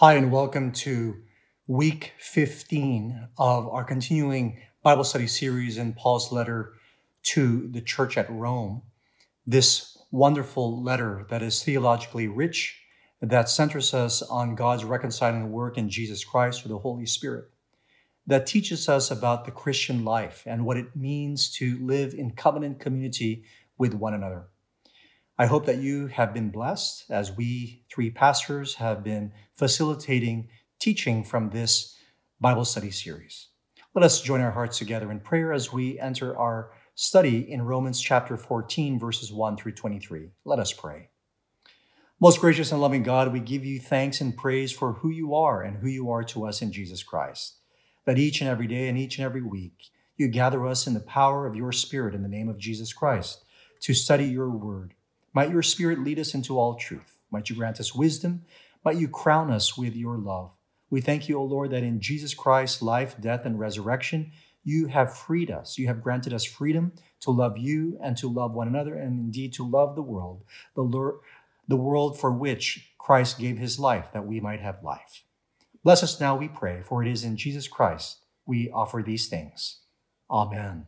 Hi, and welcome to week 15 of our continuing Bible study series in Paul's letter to the church at Rome. This wonderful letter that is theologically rich, that centers us on God's reconciling work in Jesus Christ through the Holy Spirit, that teaches us about the Christian life and what it means to live in covenant community with one another. I hope that you have been blessed as we three pastors have been facilitating teaching from this Bible study series. Let us join our hearts together in prayer as we enter our study in Romans chapter 14, verses 1 through 23. Let us pray. Most gracious and loving God, we give you thanks and praise for who you are and who you are to us in Jesus Christ, that each and every day and each and every week, you gather us in the power of your Spirit in the name of Jesus Christ to study your word. Might your Spirit lead us into all truth. Might you grant us wisdom. Might you crown us with your love. We thank you, O Lord, that in Jesus Christ's life, death, and resurrection, you have freed us. You have granted us freedom to love you and to love one another and indeed to love the world for which Christ gave his life, that we might have life. Bless us now, we pray, for it is in Jesus Christ we offer these things. Amen.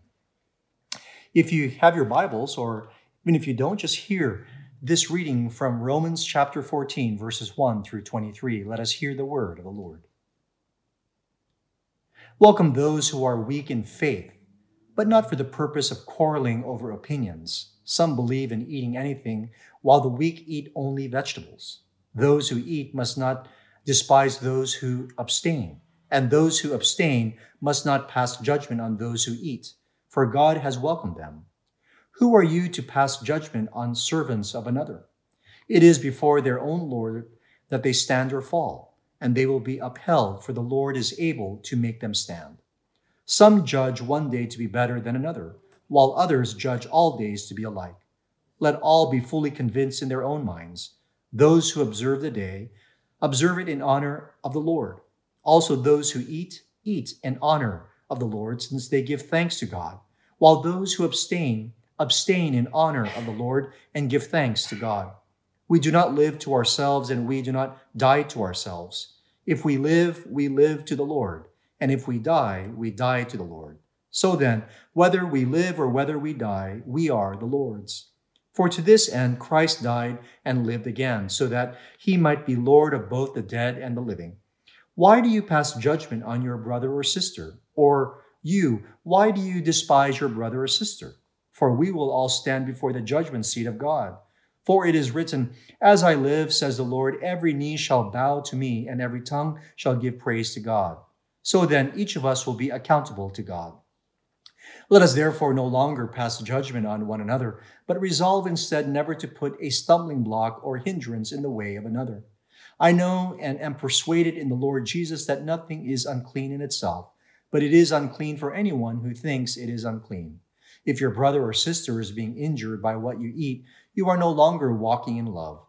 If you have your Bibles, or even if you don't, just hear this reading from Romans chapter 14, verses 1 through 23. Let us hear the word of the Lord. Welcome those who are weak in faith, but not for the purpose of quarreling over opinions. Some believe in eating anything, while the weak eat only vegetables. Those who eat must not despise those who abstain, and those who abstain must not pass judgment on those who eat, for God has welcomed them. Who are you to pass judgment on servants of another? It is before their own Lord that they stand or fall, and they will be upheld, for the Lord is able to make them stand. Some judge one day to be better than another, while others judge all days to be alike. Let all be fully convinced in their own minds. Those who observe the day, observe it in honor of the Lord. Also those who eat, eat in honor of the Lord, since they give thanks to God, while those who abstain, abstain in honor of the Lord and give thanks to God. We do not live to ourselves and we do not die to ourselves. If we live, we live to the Lord. And if we die to the Lord. So then, whether we live or whether we die, we are the Lord's. For to this end, Christ died and lived again, so that he might be Lord of both the dead and the living. Why do you pass judgment on your brother or sister? Or you, why do you despise your brother or sister? For we will all stand before the judgment seat of God. For it is written, "As I live, says the Lord, every knee shall bow to me, and every tongue shall give praise to God." So then each of us will be accountable to God. Let us therefore no longer pass judgment on one another, but resolve instead never to put a stumbling block or hindrance in the way of another. I know and am persuaded in the Lord Jesus that nothing is unclean in itself, but it is unclean for anyone who thinks it is unclean. If your brother or sister is being injured by what you eat, you are no longer walking in love.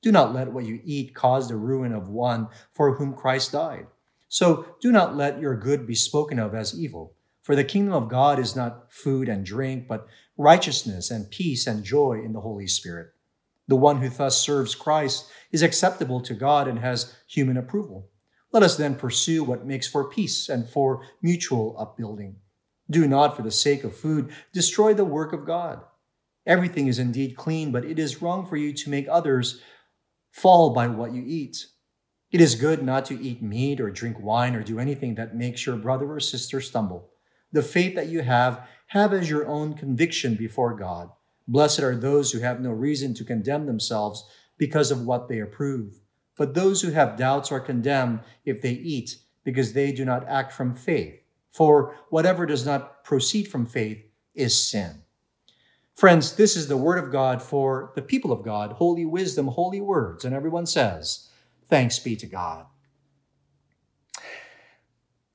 Do not let what you eat cause the ruin of one for whom Christ died. So do not let your good be spoken of as evil. For the kingdom of God is not food and drink, but righteousness and peace and joy in the Holy Spirit. The one who thus serves Christ is acceptable to God and has human approval. Let us then pursue what makes for peace and for mutual upbuilding. Do not, for the sake of food, destroy the work of God. Everything is indeed clean, but it is wrong for you to make others fall by what you eat. It is good not to eat meat or drink wine or do anything that makes your brother or sister stumble. The faith that you have as your own conviction before God. Blessed are those who have no reason to condemn themselves because of what they approve. But those who have doubts are condemned if they eat, because they do not act from faith. For whatever does not proceed from faith is sin. Friends, this is the word of God for the people of God, holy wisdom, holy words. And everyone says, thanks be to God.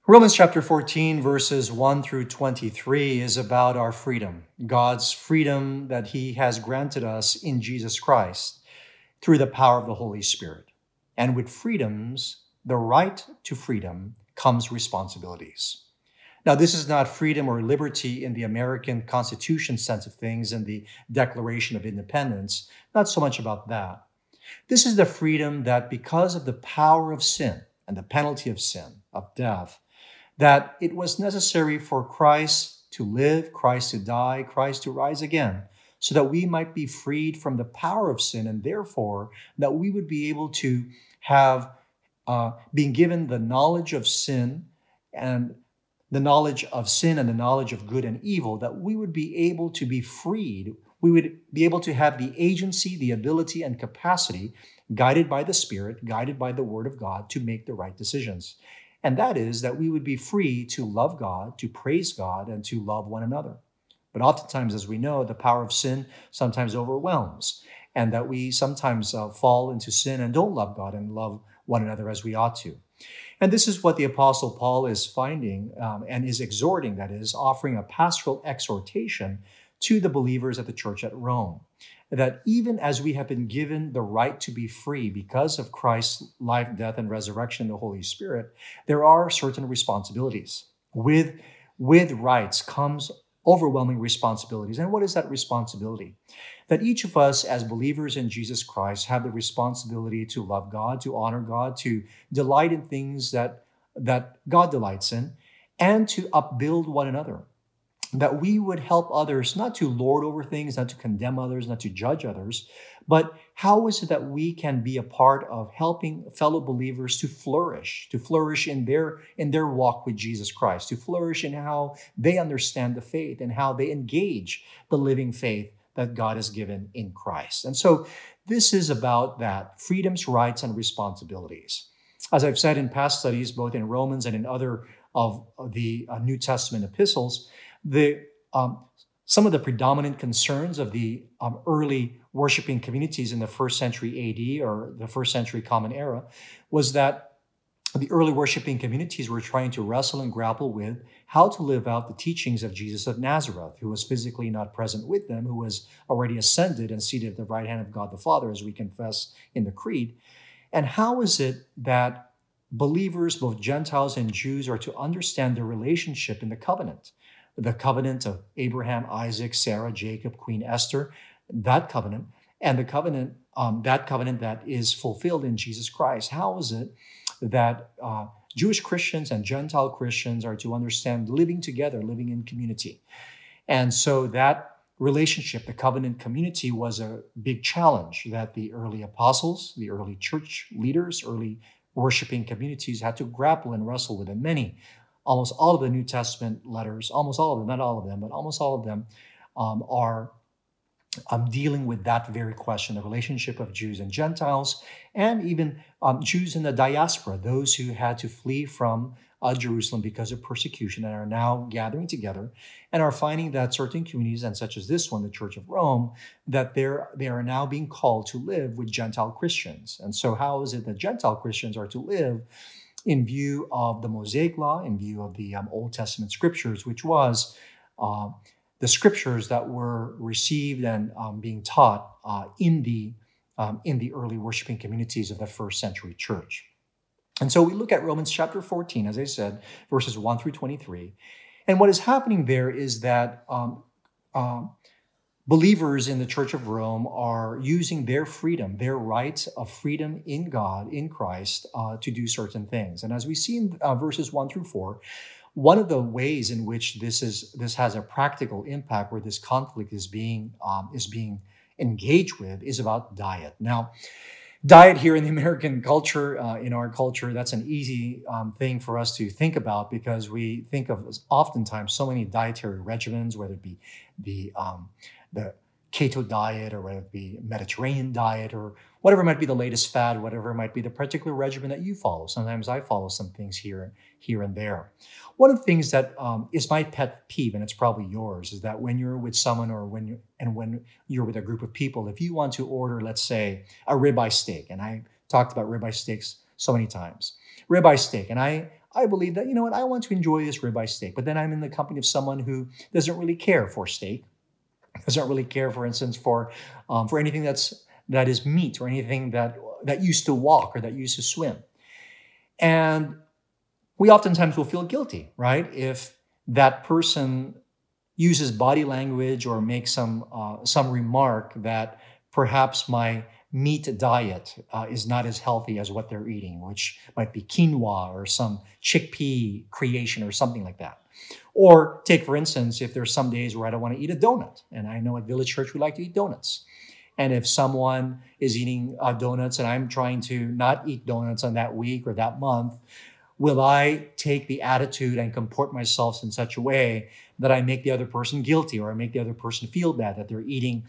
Romans chapter 14, verses 1 through 23 is about our freedom, God's freedom that he has granted us in Jesus Christ through the power of the Holy Spirit. And with freedoms, the right to freedom comes responsibilities. Now, this is not freedom or liberty in the American Constitution sense of things and the Declaration of Independence, not so much about that, This is the freedom that because of the power of sin and the penalty of sin, of death, that it was necessary for Christ to live, Christ to die, Christ to rise again, so that we might be freed from the power of sin, and therefore that we would be able to have been given the knowledge of sin and the knowledge of good and evil, that we would be able to be freed. We would be able to have the agency, the ability, and capacity, guided by the Spirit, guided by the Word of God, to make the right decisions. And that is that we would be free to love God, to praise God, and to love one another. But oftentimes, as we know, the power of sin sometimes overwhelms, and that we sometimes fall into sin and don't love God and love one another as we ought to. And this is what the Apostle Paul is finding and is exhorting, that is, offering a pastoral exhortation to the believers at the church at Rome, that even as we have been given the right to be free because of Christ's life, death, and resurrection in the Holy Spirit, there are certain responsibilities. With rights comes overwhelming responsibilities. And what is that responsibility? That each of us as believers in Jesus Christ have the responsibility to love God, to honor God, to delight in things that God delights in, and to upbuild one another. That we would help others, not to lord over things, not to condemn others, not to judge others, but how is it that we can be a part of helping fellow believers to flourish in their walk with Jesus Christ, to flourish in how they understand the faith and how they engage the living faith that God has given in Christ. And so this is about that, freedoms, rights, and responsibilities. As I've said in past studies, both in Romans and in other of the New Testament epistles, some of the predominant concerns of the early worshiping communities in the first century AD or the first century Common Era was that the early worshiping communities were trying to wrestle and grapple with how to live out the teachings of Jesus of Nazareth, who was physically not present with them, who was already ascended and seated at the right hand of God the Father, as we confess in the Creed. And how is it that believers, both Gentiles and Jews, are to understand their relationship in the covenant of Abraham, Isaac, Sarah, Jacob, Queen Esther, that covenant, and the covenant, that covenant that is fulfilled in Jesus Christ. How is it that Jewish Christians and Gentile Christians are to understand living together, living in community? And so that relationship, the covenant community, was a big challenge that the early apostles, the early church leaders, early worshiping communities had to grapple and wrestle with, and many, almost all of the New Testament letters, almost all of them, are dealing with that very question, the relationship of Jews and Gentiles, and even Jews in the diaspora, those who had to flee from Jerusalem because of persecution and are now gathering together and are finding that certain communities, and such as this one, the Church of Rome, that they are now being called to live with Gentile Christians. And so how is it that Gentile Christians are to live in view of the Mosaic Law, in view of the Old Testament scriptures, which was the scriptures that were received and being taught in the early worshiping communities of the first century church. And so we look at Romans chapter 14, as I said, verses 1 through 23. And what is happening there is that believers in the Church of Rome are using their freedom, their rights of freedom in God, in Christ, to do certain things. And as we see in verses 1 through 4, one of the ways in which this has a practical impact, where this conflict is being engaged with, is about diet. Now, diet here in the American culture, in our culture, that's an easy thing for us to think about, because we think of oftentimes so many dietary regimens, whether it be the keto diet, or whether it be Mediterranean diet, or whatever might be the latest fad, whatever might be the particular regimen that you follow. Sometimes I follow some things here and there. One of the things that is my pet peeve, and it's probably yours, is that when you're with someone, or when you're with a group of people, if you want to order, let's say, a ribeye steak, and I talked about ribeye steaks so many times, I believe that, you know what, I want to enjoy this ribeye steak, but then I'm in the company of someone who doesn't really care for steak, doesn't really care, for instance, for anything that is meat, or anything that used to walk or that used to swim. And we oftentimes will feel guilty, right, if that person uses body language or makes some remark that perhaps my meat diet is not as healthy as what they're eating, which might be quinoa or some chickpea creation or something like that. Or take, for instance, if there's some days where I don't want to eat a donut, and I know at Village Church we like to eat donuts. And if someone is eating donuts and I'm trying to not eat donuts on that week or that month, will I take the attitude and comport myself in such a way that I make the other person guilty, or I make the other person feel bad that they're eating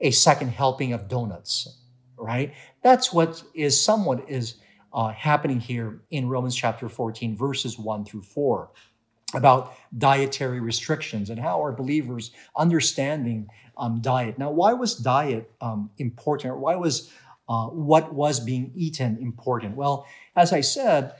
a second helping of donuts, right? That's what is somewhat is happening here in Romans chapter 14, verses 1-4, about dietary restrictions and how are believers understanding diet. Now, why was diet important? Or why was what was being eaten important? Well, as I said,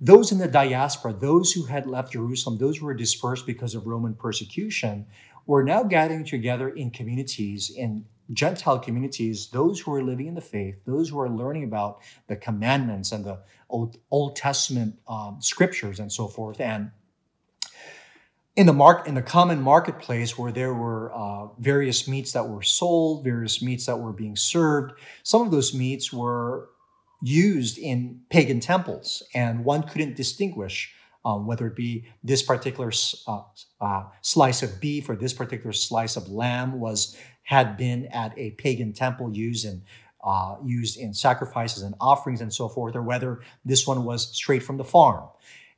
those in the diaspora, those who had left Jerusalem, those who were dispersed because of Roman persecution, were now gathering together in communities, in Gentile communities, those who are living in the faith, those who are learning about the commandments and the Old Testament scriptures and so forth. And in the common marketplace where there were various meats that were sold, various meats that were being served, some of those meats were used in pagan temples, and one couldn't distinguish whether it be this particular slice of beef or this particular slice of lamb had been at a pagan temple used in sacrifices and offerings and so forth, or whether this one was straight from the farm.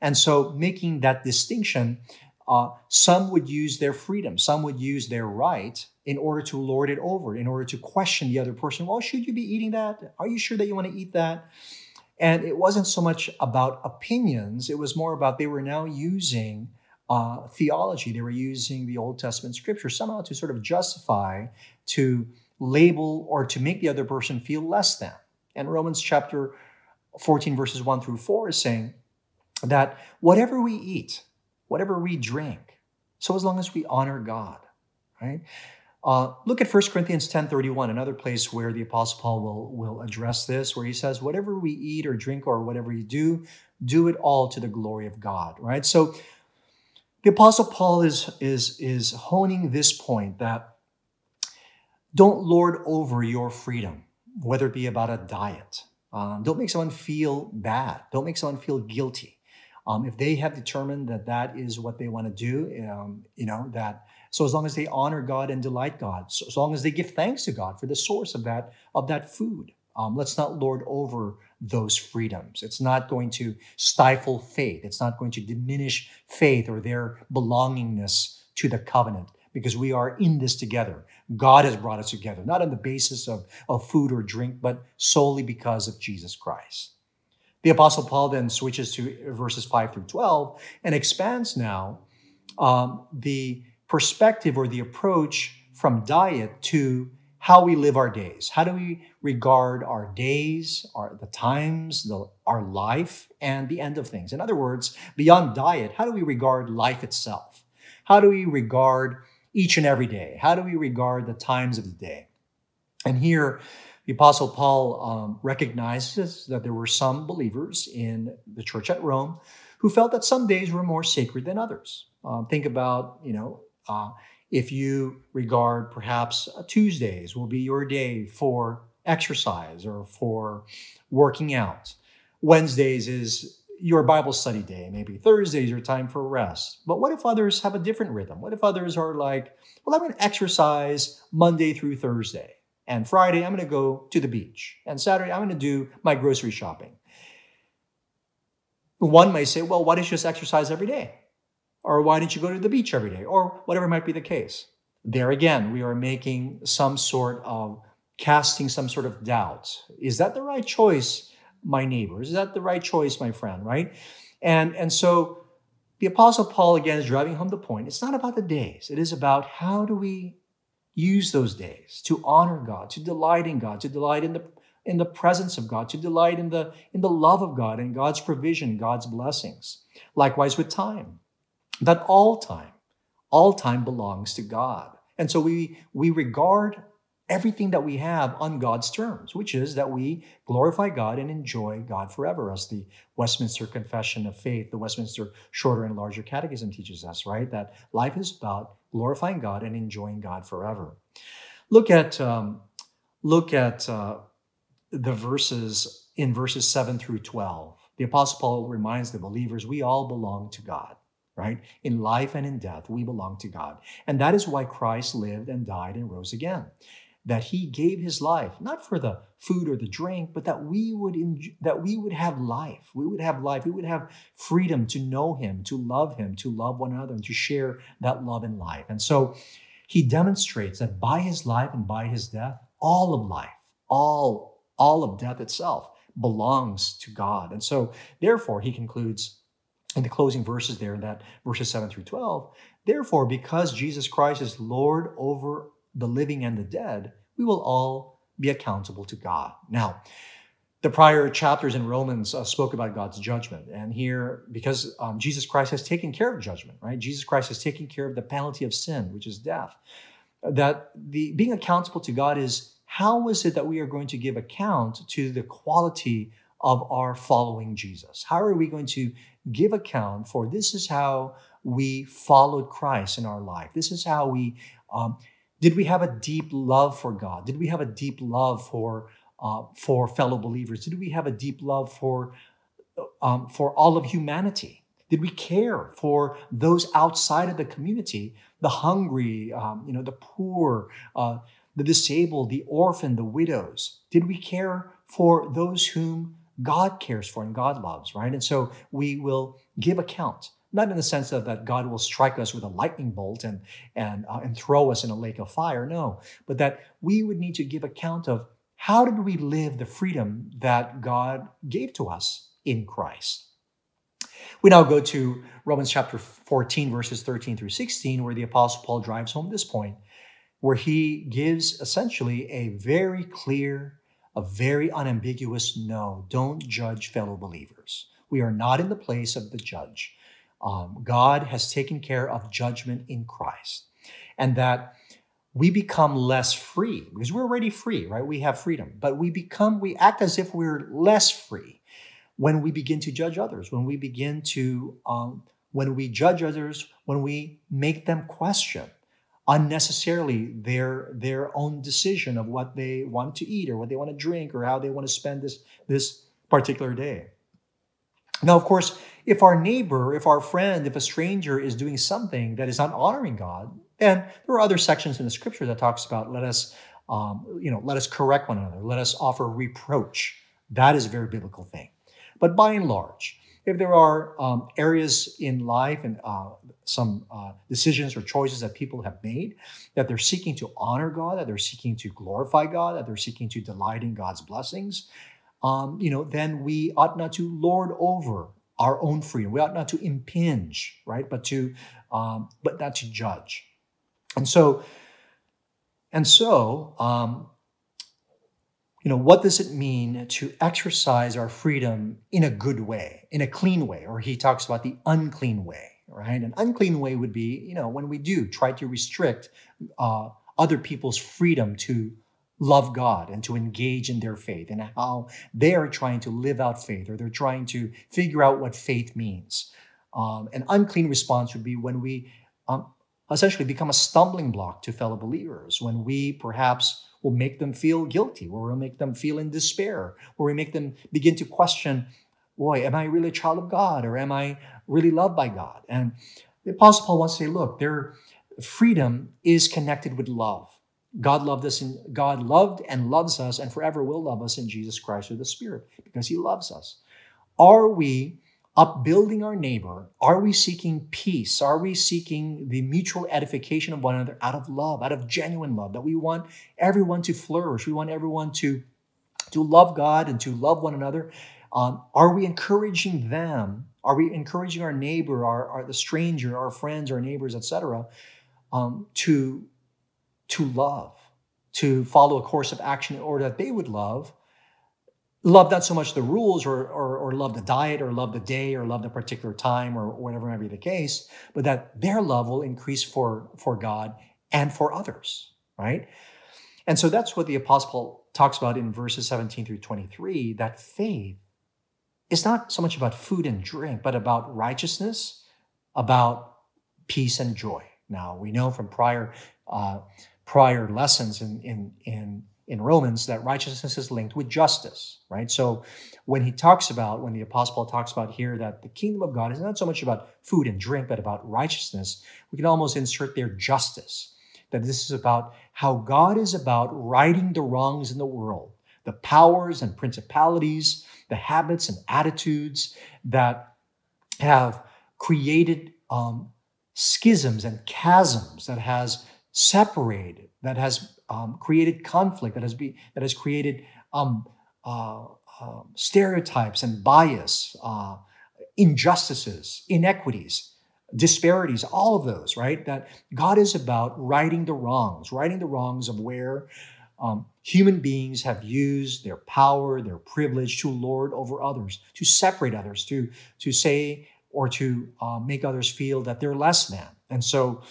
And so making that distinction, some would use their freedom, some would use their right in order to lord it over, in order to question the other person. Well, should you be eating that? Are you sure that you want to eat that? And it wasn't so much about opinions. It was more about they were now using theology. They were using the Old Testament scripture somehow to sort of justify, to label, or to make the other person feel less than. And Romans chapter 14, verses 1-4 is saying that whatever we eat, whatever we drink, so as long as we honor God, right? Look at 1 Corinthians 10:31, another place where the Apostle Paul will address this, where he says, whatever we eat or drink or whatever you do, do it all to the glory of God, right? So the Apostle Paul is honing this point that don't lord over your freedom, whether it be about a diet. Don't make someone feel bad. Don't make someone feel guilty. If they have determined that is what they want to do, so as long as they honor God and delight God, so as long as they give thanks to God for the source of that food, let's not lord over those freedoms. It's not going to stifle faith. It's not going to diminish faith or their belongingness to the covenant, because we are in this together. God has brought us together, not on the basis of food or drink, but solely because of Jesus Christ. The Apostle Paul then switches to verses 5-12 and expands now the perspective or the approach from diet to how we live our days. How do we regard our days, the times, our life, and the end of things? In other words, beyond diet, how do we regard life itself? How do we regard each and every day? How do we regard the times of the day? And here, the Apostle Paul recognizes that there were some believers in the church at Rome who felt that some days were more sacred than others. Think about, if you regard perhaps Tuesdays will be your day for exercise or for working out. Wednesdays is your Bible study day. Maybe Thursdays are time for rest. But what if others have a different rhythm? What if others are like, well, I'm going to exercise Monday through Thursday. And Friday, I'm going to go to the beach. And Saturday, I'm going to do my grocery shopping. One may say, well, why don't you just exercise every day? Or why didn't you go to the beach every day? Or whatever might be the case. There again, we are making casting some sort of doubt. Is that the right choice, my neighbor? Is that the right choice, my friend, right? And so the Apostle Paul, again, is driving home the point. It's not about the days. It is about how do we use those days to honor God, to delight in the presence of God, to delight in the love of God and God's provision, God's blessings. Likewise with time. That all time belongs to God. And so we regard everything that we have on God's terms, which is that we glorify God and enjoy God forever, as the Westminster Confession of Faith, the Westminster Shorter and Larger Catechism teaches us, right? That life is about glorifying God and enjoying God forever. Look at look at the verses in verses 7 through 12. The Apostle Paul reminds the believers, we all belong to God, right? In life and in death, we belong to God. And that is why Christ lived and died and rose again, that he gave his life, not for the food or the drink, but that we would have life. We would have life. We would have freedom to know him, to love one another, and to share that love in life. And so he demonstrates that by his life and by his death, all of life, all of death itself belongs to God. And so therefore, he concludes in the closing verses there in that verses 7 through 12, therefore, because Jesus Christ is Lord over the living and the dead, we will all be accountable to God. Now, the prior chapters in Romans spoke about God's judgment. And here, because Jesus Christ has taken care of judgment, right? Jesus Christ has taken care of the penalty of sin, which is death. That the being accountable to God is, how is it that we are going to give account to the quality of our following Jesus? How are we going to give account for this is how we followed Christ in our life? This is how we... Did we have a deep love for God? Did we have a deep love for fellow believers? Did we have a deep love for all of humanity? Did we care for those outside of the community, the hungry, the poor, the disabled, the orphan, the widows? Did we care for those whom God cares for and God loves, right? And so we will give account. Not in the sense of that God will strike us with a lightning bolt and throw us in a lake of fire, no. But that we would need to give account of how did we live the freedom that God gave to us in Christ. We now go to Romans chapter 14, verses 13 through 16, where the Apostle Paul drives home this point, where he gives essentially a very clear, a very unambiguous no, don't judge fellow believers. We are not in the place of the judge. God has taken care of judgment in Christ, and that we become less free because we're already free, right? We have freedom, but we act as if we're less free when we begin to judge others, when we judge others, when we make them question unnecessarily their own decision of what they want to eat or what they want to drink or how they want to spend this particular day. Now, of course, if our neighbor, if our friend, if a stranger is doing something that is not honoring God, then there are other sections in the Scripture that talks about let us correct one another, let us offer reproach. That is a very biblical thing. But by and large, if there are areas in life and some decisions or choices that people have made, that they're seeking to honor God, that they're seeking to glorify God, that they're seeking to delight in God's blessings, then we ought not to lord over our own freedom. We ought not to impinge, right? But not to judge. And so, what does it mean to exercise our freedom in a good way, in a clean way? Or he talks about the unclean way, right? An unclean way would be, when we do try to restrict other people's freedom to love God and to engage in their faith and how they are trying to live out faith or they're trying to figure out what faith means. An unclean response would be when we essentially become a stumbling block to fellow believers, when we perhaps will make them feel guilty or we'll make them feel in despair or we make them begin to question, boy, am I really a child of God or am I really loved by God? And the Apostle Paul wants to say, look, their freedom is connected with love. God loved us, and God loved and loves us, and forever will love us in Jesus Christ through the Spirit, because He loves us. Are we upbuilding our neighbor? Are we seeking peace? Are we seeking the mutual edification of one another out of love, out of genuine love? That we want everyone to flourish. We want everyone to love God and to love one another. Are we encouraging them? Are we encouraging our neighbor, the stranger, our friends, our neighbors, etc., to love, to follow a course of action in order that they would love not so much the rules or love the diet or love the day or love the particular time or whatever might be the case, but that their love will increase for God and for others, right? And so that's what the Apostle Paul talks about in verses 17 through 23, that faith is not so much about food and drink, but about righteousness, about peace and joy. Now, we know from prior lessons in in Romans that righteousness is linked with justice, right? So when the Apostle Paul talks about here that the kingdom of God is not so much about food and drink, but about righteousness, we can almost insert there justice, that this is about how God is about righting the wrongs in the world, the powers and principalities, the habits and attitudes that have created schisms and chasms, that has separated, that has created conflict, that has created stereotypes and bias, injustices, inequities, disparities, all of those, right? That God is about righting the wrongs of where human beings have used their power, their privilege to lord over others, to separate others, to say or to make others feel that they're less than. And so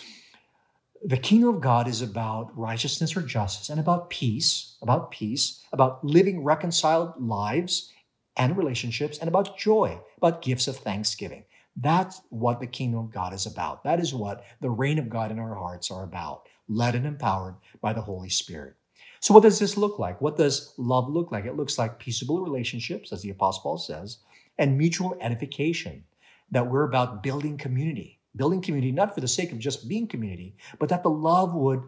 the kingdom of God is about righteousness or justice and about peace, about living reconciled lives and relationships, and about joy, about gifts of thanksgiving. That's what the kingdom of God is about. That is what the reign of God in our hearts are about, led and empowered by the Holy Spirit. So what does this look like? What does love look like? It looks like peaceable relationships, as the Apostle Paul says, and mutual edification, that we're about building community. Building community, not for the sake of just being community, but that the love would,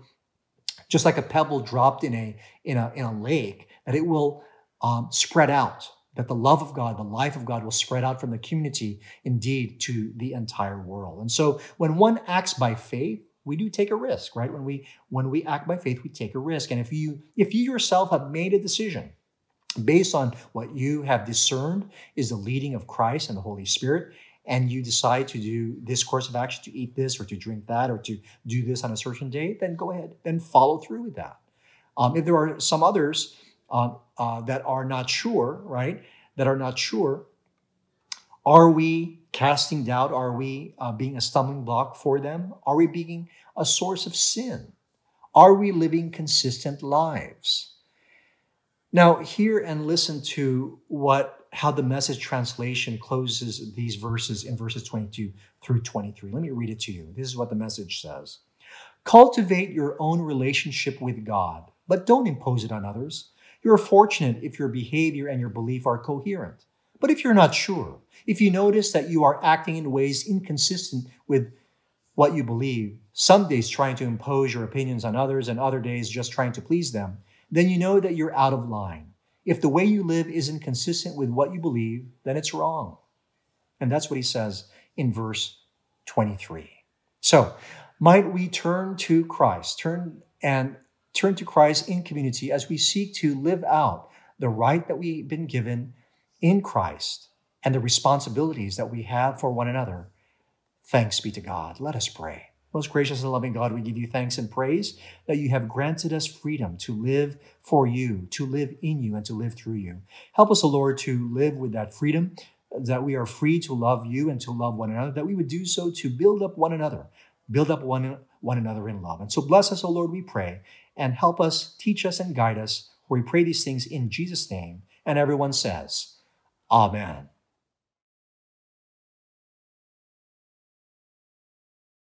just like a pebble dropped in a lake, that it will spread out, that the love of God, the life of God will spread out from the community, indeed, to the entire world. And so when one acts by faith, we do take a risk, right? When we act by faith, we take a risk. And if you yourself have made a decision based on what you have discerned is the leading of Christ and the Holy Spirit, and you decide to do this course of action, to eat this or to drink that or to do this on a certain day, then go ahead and follow through with that. If there are some others that are not sure, right, are we casting doubt? Are we being a stumbling block for them? Are we being a source of sin? Are we living consistent lives? Now, hear and listen to how the Message translation closes these verses in verses 22 through 23. Let me read it to you. This is what the Message says. Cultivate your own relationship with God, but don't impose it on others. You're fortunate if your behavior and your belief are coherent. But if you're not sure, if you notice that you are acting in ways inconsistent with what you believe, some days trying to impose your opinions on others and other days just trying to please them, then you know that you're out of line. If the way you live isn't consistent with what you believe, then it's wrong. And that's what he says in verse 23. So might we turn to Christ in community as we seek to live out the right that we've been given in Christ and the responsibilities that we have for one another. Thanks be to God. Let us pray. Most gracious and loving God, we give you thanks and praise that you have granted us freedom to live for you, to live in you, and to live through you. Help us, O Lord, to live with that freedom, that we are free to love you and to love one another, that we would do so to build up one another in love. And so bless us, O Lord, we pray, and help us, teach us, and guide us. We pray these things in Jesus' name. And everyone says, Amen.